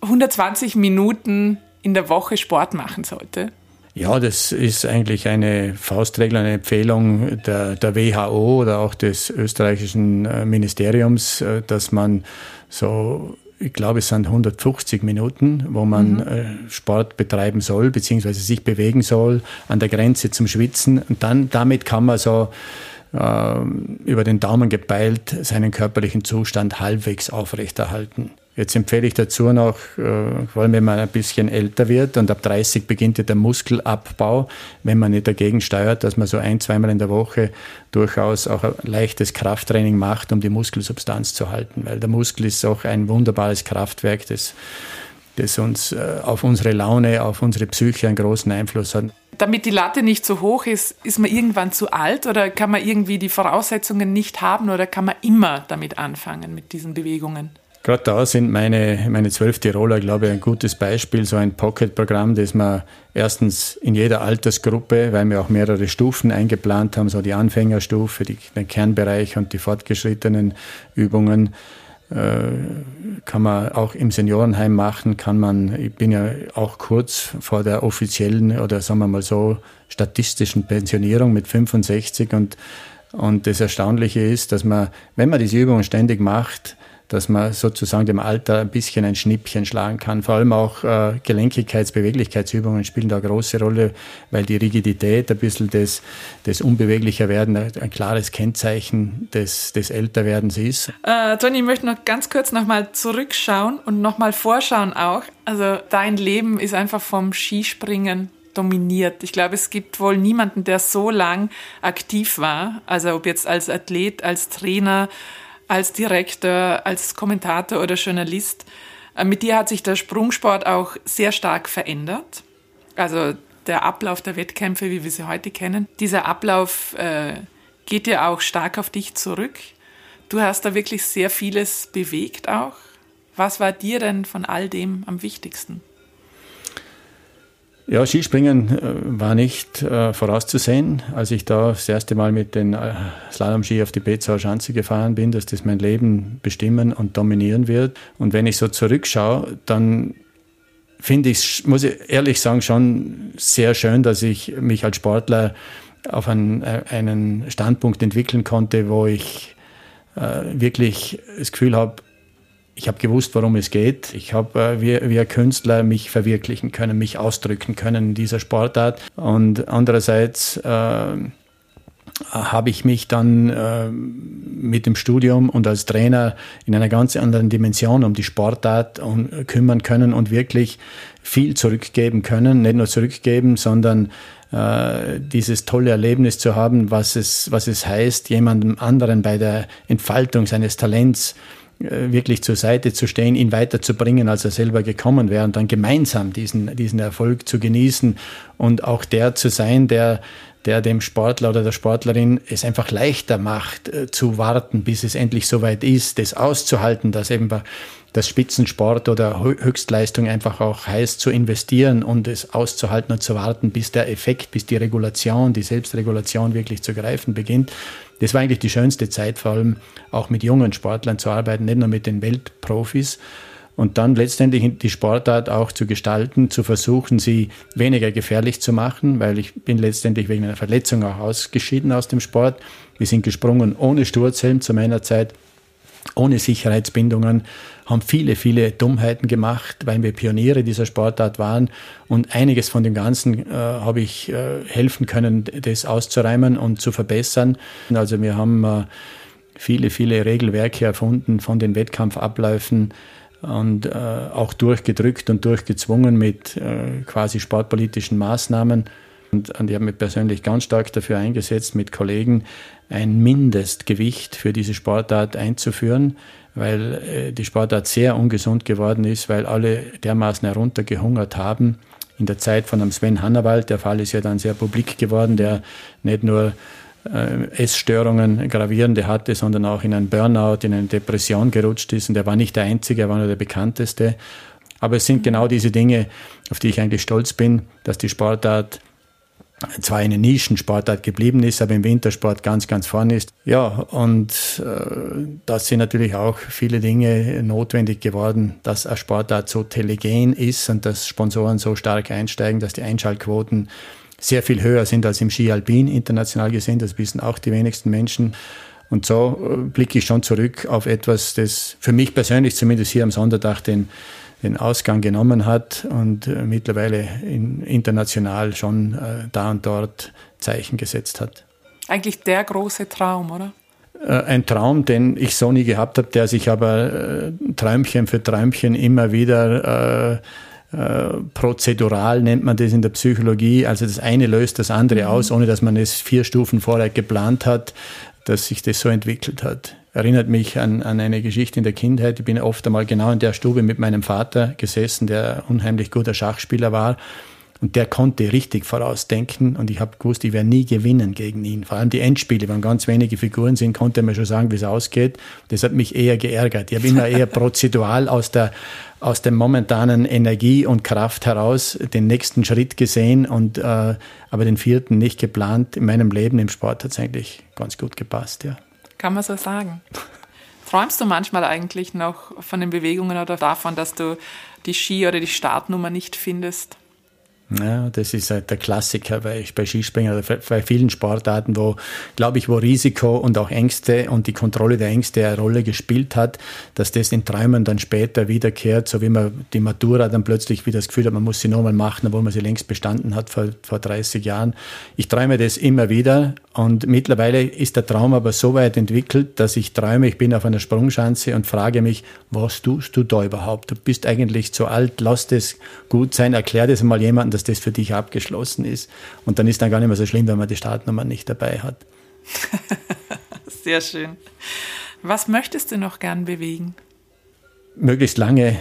120 Minuten in der Woche Sport machen sollte. Ja, das ist eigentlich eine Faustregel, eine Empfehlung der WHO oder auch des österreichischen Ministeriums, dass man so, ich glaube, es sind 150 Minuten, wo man Sport betreiben soll, beziehungsweise sich bewegen soll, an der Grenze zum Schwitzen. Und dann, damit kann man so über den Daumen gepeilt seinen körperlichen Zustand halbwegs aufrechterhalten. Jetzt empfehle ich dazu noch, vor allem wenn man ein bisschen älter wird und ab 30 beginnt ja der Muskelabbau, wenn man nicht dagegen steuert, dass man so 1-2 Mal in der Woche durchaus auch ein leichtes Krafttraining macht, um die Muskelsubstanz zu halten. Weil der Muskel ist auch ein wunderbares Kraftwerk, das uns auf unsere Laune, auf unsere Psyche einen großen Einfluss hat. Damit die Latte nicht so hoch ist, ist man irgendwann zu alt oder kann man irgendwie die Voraussetzungen nicht haben oder kann man immer damit anfangen, mit diesen Bewegungen? Gerade da sind meine 12 Tiroler, glaube ich, ein gutes Beispiel, so ein Pocket-Programm, das wir erstens in jeder Altersgruppe, weil wir auch mehrere Stufen eingeplant haben, so die Anfängerstufe, den Kernbereich und die fortgeschrittenen Übungen, kann man auch im Seniorenheim machen, ich bin ja auch kurz vor der offiziellen oder sagen wir mal so statistischen Pensionierung mit 65 und das Erstaunliche ist, dass man, wenn man diese Übungen ständig macht, dass man sozusagen dem Alter ein bisschen ein Schnippchen schlagen kann. Vor allem auch Gelenkigkeits-, Beweglichkeitsübungen spielen da eine große Rolle, weil die Rigidität, ein bisschen das Unbeweglicherwerden, ein klares Kennzeichen des Älterwerdens ist. Toni, ich möchte noch ganz kurz nochmal zurückschauen und nochmal vorschauen auch. Also dein Leben ist einfach vom Skispringen dominiert. Ich glaube, es gibt wohl niemanden, der so lang aktiv war. Also ob jetzt als Athlet, als Trainer, als Direktor, als Kommentator oder Journalist. Mit dir hat sich der Sprungsport auch sehr stark verändert. Also der Ablauf der Wettkämpfe, wie wir sie heute kennen. Dieser Ablauf geht ja auch stark auf dich zurück. Du hast da wirklich sehr vieles bewegt auch. Was war dir denn von all dem am wichtigsten? Ja, Skispringen war nicht vorauszusehen, als ich da das erste Mal mit den Slalomski auf die Bezauer Schanze gefahren bin, dass das mein Leben bestimmen und dominieren wird. Und wenn ich so zurückschaue, dann finde ich, muss ich ehrlich sagen, schon sehr schön, dass ich mich als Sportler auf einen Standpunkt entwickeln konnte, wo ich wirklich das Gefühl habe, ich habe gewusst, worum es geht. Ich habe wie ein Künstler mich verwirklichen können, mich ausdrücken können in dieser Sportart. Und andererseits habe ich mich dann mit dem Studium und als Trainer in einer ganz anderen Dimension um die Sportart kümmern können und wirklich viel zurückgeben können. Nicht nur zurückgeben, sondern dieses tolle Erlebnis zu haben, was es heißt, jemandem anderen bei der Entfaltung seines Talents wirklich zur Seite zu stehen, ihn weiterzubringen, als er selber gekommen wäre und dann gemeinsam diesen Erfolg zu genießen und auch der zu sein, der dem Sportler oder der Sportlerin es einfach leichter macht, zu warten, bis es endlich soweit ist, das auszuhalten, dass eben das Spitzensport oder Höchstleistung einfach auch heißt, zu investieren und es auszuhalten und zu warten, bis der Effekt, bis die Regulation, die Selbstregulation wirklich zu greifen beginnt. Das war eigentlich die schönste Zeit, vor allem auch mit jungen Sportlern zu arbeiten, nicht nur mit den Weltprofis. Und dann letztendlich die Sportart auch zu gestalten, zu versuchen, sie weniger gefährlich zu machen, weil ich bin letztendlich wegen einer Verletzung auch ausgeschieden aus dem Sport. Wir sind gesprungen ohne Sturzhelm zu meiner Zeit. ohne Sicherheitsbindungen, haben viele Dummheiten gemacht, weil wir Pioniere dieser Sportart waren. Und einiges von dem Ganzen habe ich helfen können, das auszuräumen und zu verbessern. Also wir haben viele Regelwerke erfunden von den Wettkampfabläufen und auch durchgedrückt und durchgezwungen mit quasi sportpolitischen Maßnahmen. Und ich habe mich persönlich ganz stark dafür eingesetzt, mit Kollegen ein Mindestgewicht für diese Sportart einzuführen, weil die Sportart sehr ungesund geworden ist, weil alle dermaßen heruntergehungert haben. In der Zeit von einem Sven Hannawald, der Fall ist ja dann sehr publik geworden, der nicht nur Essstörungen gravierende hatte, sondern auch in einen Burnout, in eine Depression gerutscht ist. Und er war nicht der Einzige, er war nur der Bekannteste. Aber es sind genau diese Dinge, auf die ich eigentlich stolz bin, dass die Sportart zwar eine Nischensportart geblieben ist, aber im Wintersport ganz vorne ist. Ja, und da sind natürlich auch viele Dinge notwendig geworden, dass eine Sportart so telegen ist und dass Sponsoren so stark einsteigen, dass die Einschaltquoten sehr viel höher sind als im Ski Alpin international gesehen. Das wissen auch die wenigsten Menschen. Und so blicke ich schon zurück auf etwas, das für mich persönlich zumindest hier am Sonderdach den Ausgang genommen hat und mittlerweile international schon da und dort Zeichen gesetzt hat. Eigentlich der große Traum, oder? Ein Traum, den ich so nie gehabt habe, der sich aber Träumchen für Träumchen immer wieder prozedural, nennt man das in der Psychologie, also das eine löst das andere aus, ohne dass man es 4 Stufen vorher geplant hat, dass sich das so entwickelt hat. Erinnert mich an eine Geschichte in der Kindheit. Ich bin oft einmal genau in der Stube mit meinem Vater gesessen, der unheimlich guter Schachspieler war. Und der konnte richtig vorausdenken. Und ich habe gewusst, ich werde nie gewinnen gegen ihn. Vor allem die Endspiele, wenn ganz wenige Figuren sind, konnte er mir schon sagen, wie es ausgeht. Das hat mich eher geärgert. Ich habe immer eher prozedural aus der momentanen Energie und Kraft heraus den nächsten Schritt gesehen, und aber den 4. nicht geplant. In meinem Leben im Sport hat es eigentlich ganz gut gepasst, ja. Kann man so sagen. Träumst du manchmal eigentlich noch von den Bewegungen oder davon, dass du die Ski- oder die Startnummer nicht findest? Ja, das ist halt der Klassiker bei Skispringen oder bei vielen Sportarten, wo Risiko und auch Ängste und die Kontrolle der Ängste eine Rolle gespielt hat, dass das in Träumen dann später wiederkehrt, so wie man die Matura dann plötzlich wieder das Gefühl hat, man muss sie nochmal machen, obwohl man sie längst bestanden hat vor 30 Jahren. Ich träume das immer wieder, und mittlerweile ist der Traum aber so weit entwickelt, dass ich träume, ich bin auf einer Sprungschanze und frage mich, was tust du da überhaupt? Du bist eigentlich zu alt, lass das gut sein, erklär das mal jemandem, dass das für dich abgeschlossen ist. Und dann ist dann gar nicht mehr so schlimm, wenn man die Startnummer nicht dabei hat. Sehr schön. Was möchtest du noch gern bewegen? Möglichst lange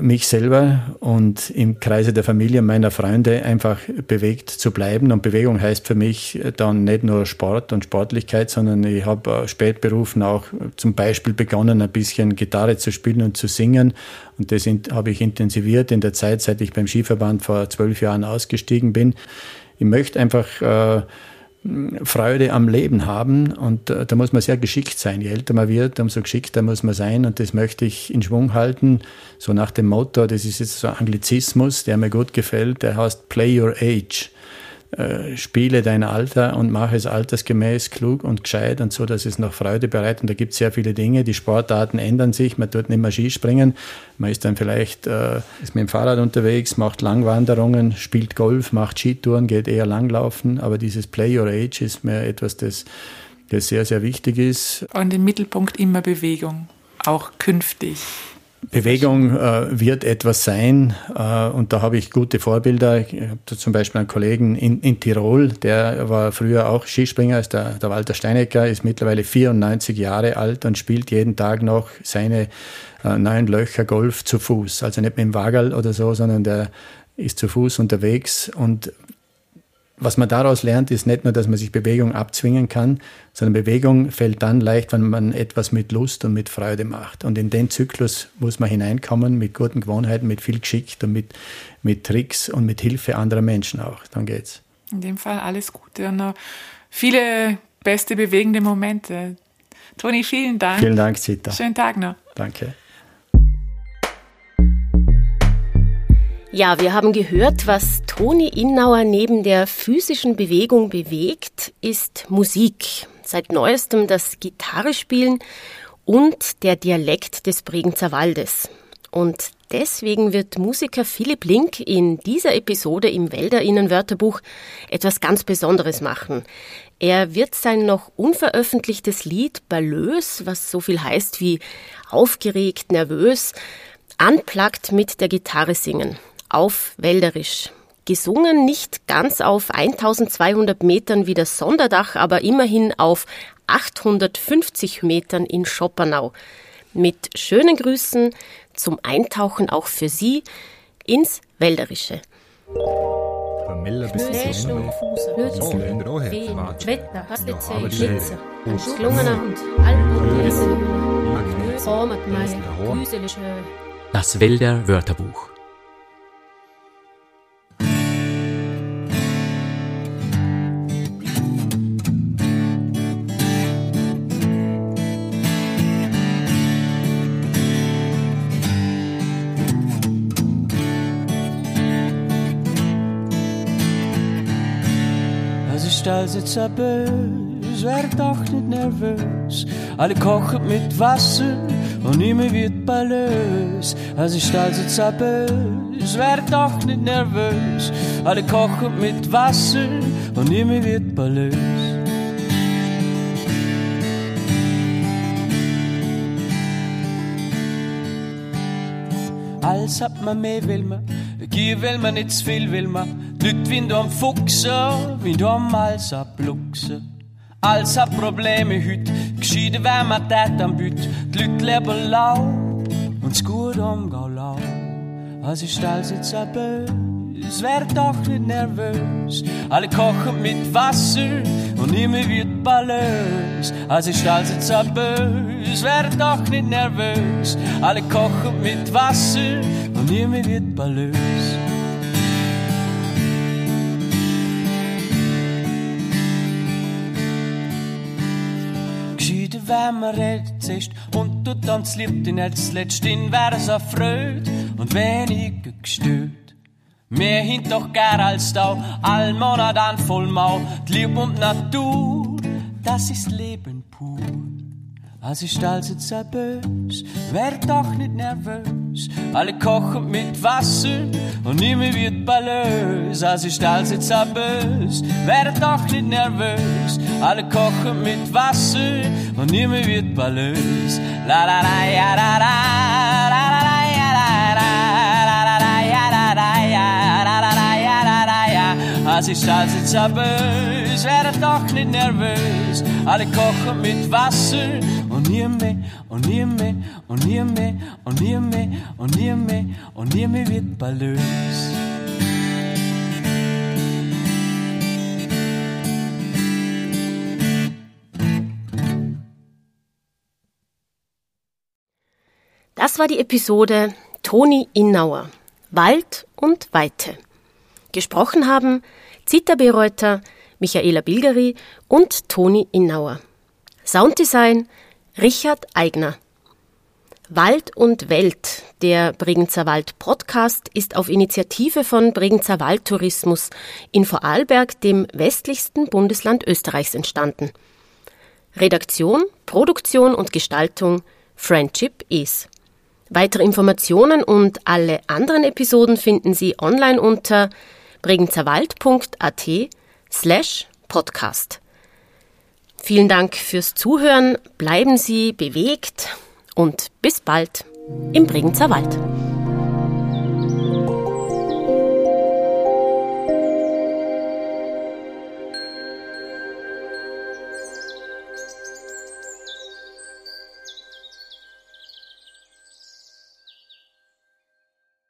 mich selber und im Kreise der Familie und meiner Freunde einfach bewegt zu bleiben. Und Bewegung heißt für mich dann nicht nur Sport und Sportlichkeit, sondern ich habe spätberufen auch zum Beispiel begonnen, ein bisschen Gitarre zu spielen und zu singen. Und das habe ich intensiviert in der Zeit, seit ich beim Skiverband vor 12 Jahren ausgestiegen bin. Ich möchte einfach Freude am Leben haben, und da muss man sehr geschickt sein. Je älter man wird, umso geschickter muss man sein, und das möchte ich in Schwung halten, so nach dem Motto, das ist jetzt so ein Anglizismus, der mir gut gefällt, der heißt Play Your Age. Spiele dein Alter und mache es altersgemäß, klug und gescheit und so, dass es noch Freude bereitet. Und da gibt es sehr viele Dinge. Die Sportarten ändern sich. Man tut nicht mehr Skispringen. Man ist dann vielleicht ist mit dem Fahrrad unterwegs, macht Langwanderungen, spielt Golf, macht Skitouren, geht eher langlaufen. Aber dieses Play Your Age ist mir etwas, das sehr, sehr wichtig ist. Und im Mittelpunkt immer Bewegung, auch künftig. Bewegung wird etwas sein, und da habe ich gute Vorbilder. Ich habe zum Beispiel einen Kollegen in Tirol, der war früher auch Skispringer, ist der Walter Steinecker, ist mittlerweile 94 Jahre alt und spielt jeden Tag noch seine 9 Löcher Golf zu Fuß. Also nicht mit dem Wagerl oder so, sondern der ist zu Fuß unterwegs. Und was man daraus lernt, ist nicht nur, dass man sich Bewegung abzwingen kann, sondern Bewegung fällt dann leicht, wenn man etwas mit Lust und mit Freude macht. Und in den Zyklus muss man hineinkommen mit guten Gewohnheiten, mit viel Geschick und mit Tricks und mit Hilfe anderer Menschen auch. Dann geht's. In dem Fall alles Gute und noch viele beste bewegende Momente. Toni, vielen Dank. Vielen Dank, Zita. Schönen Tag noch. Danke. Ja, wir haben gehört, was Toni Innauer neben der physischen Bewegung bewegt, ist Musik. Seit neuestem das Gitarrespielen und der Dialekt des Bregenzer Waldes. Und deswegen wird Musiker Philipp Link in dieser Episode im WälderInnen-Wörterbuch etwas ganz Besonderes machen. Er wird sein noch unveröffentlichtes Lied Ballös, was so viel heißt wie aufgeregt, nervös, unplugged mit der Gitarre singen. Auf Wälderisch. Gesungen nicht ganz auf 1200 Metern wie das Sonderdach, aber immerhin auf 850 Metern in Schoppernau. Mit schönen Grüßen zum Eintauchen auch für Sie ins Wälderische. Das Wälder Wörterbuch. Als het sabeus, werd toch niet nerveus. Alle kochen met wasser en niemand wordt baleus. Als het sabeus, werd toch niet nerveus. Alle kochen met wasser en niemand wordt baleus. Als hat man mehr will man, gier will man nicht zu viel will man. Die Leute wie am Fuchsen, wie am Alsa Bluchsen. Als hat Probleme heute, gescheiden wenn man das am Büt. Die Leute leben lau und es gut umgehen lau. Was ist alles jetzt so böse, wär doch nicht nervös. Alle kochen mit Wasser und immer wird ballös. Was ist alles jetzt so böse, wär doch nicht nervös. Alle kochen mit Wasser und immer wird ballös. Wenn man redet ist und du dann das Lieb dich nicht zuletzt, dann wär es erfreut und weniger gestört. Mehr hint doch gern als da, all Monat an voll Mau. Die Lieb und Natur, das ist Leben pur. Was ist also so bös, wär doch nicht nervös. Alle kochen mit Wasser und immer wird ballös. Was ist also so bös, wär doch nicht nervös. Alle kochen mit Wasser und immer wird ballös. La la la ja la la la la ja la la ja la la ja la la ja. Was ist also so bös, wär doch nicht nervös. Alle kochen mit Wasser. Und nie mehr, und nie mehr, und nie mehr, und nie mehr, und nie mehr wird ballös. Das war die Episode Toni Innauer, Wald und Weite. Gesprochen haben Zita Bereuter, Michaela Bilgeri und Toni Innauer. Sounddesign Richard Eigner. Wald und Welt, der Bregenzer Wald-Podcast, ist auf Initiative von Bregenzer Waldtourismus in Vorarlberg, dem westlichsten Bundesland Österreichs, entstanden. Redaktion, Produktion und Gestaltung Friendship Is. Weitere Informationen und alle anderen Episoden finden Sie online unter bregenzerwald.at/podcast. Vielen Dank fürs Zuhören, bleiben Sie bewegt und bis bald im Bregenzer Wald.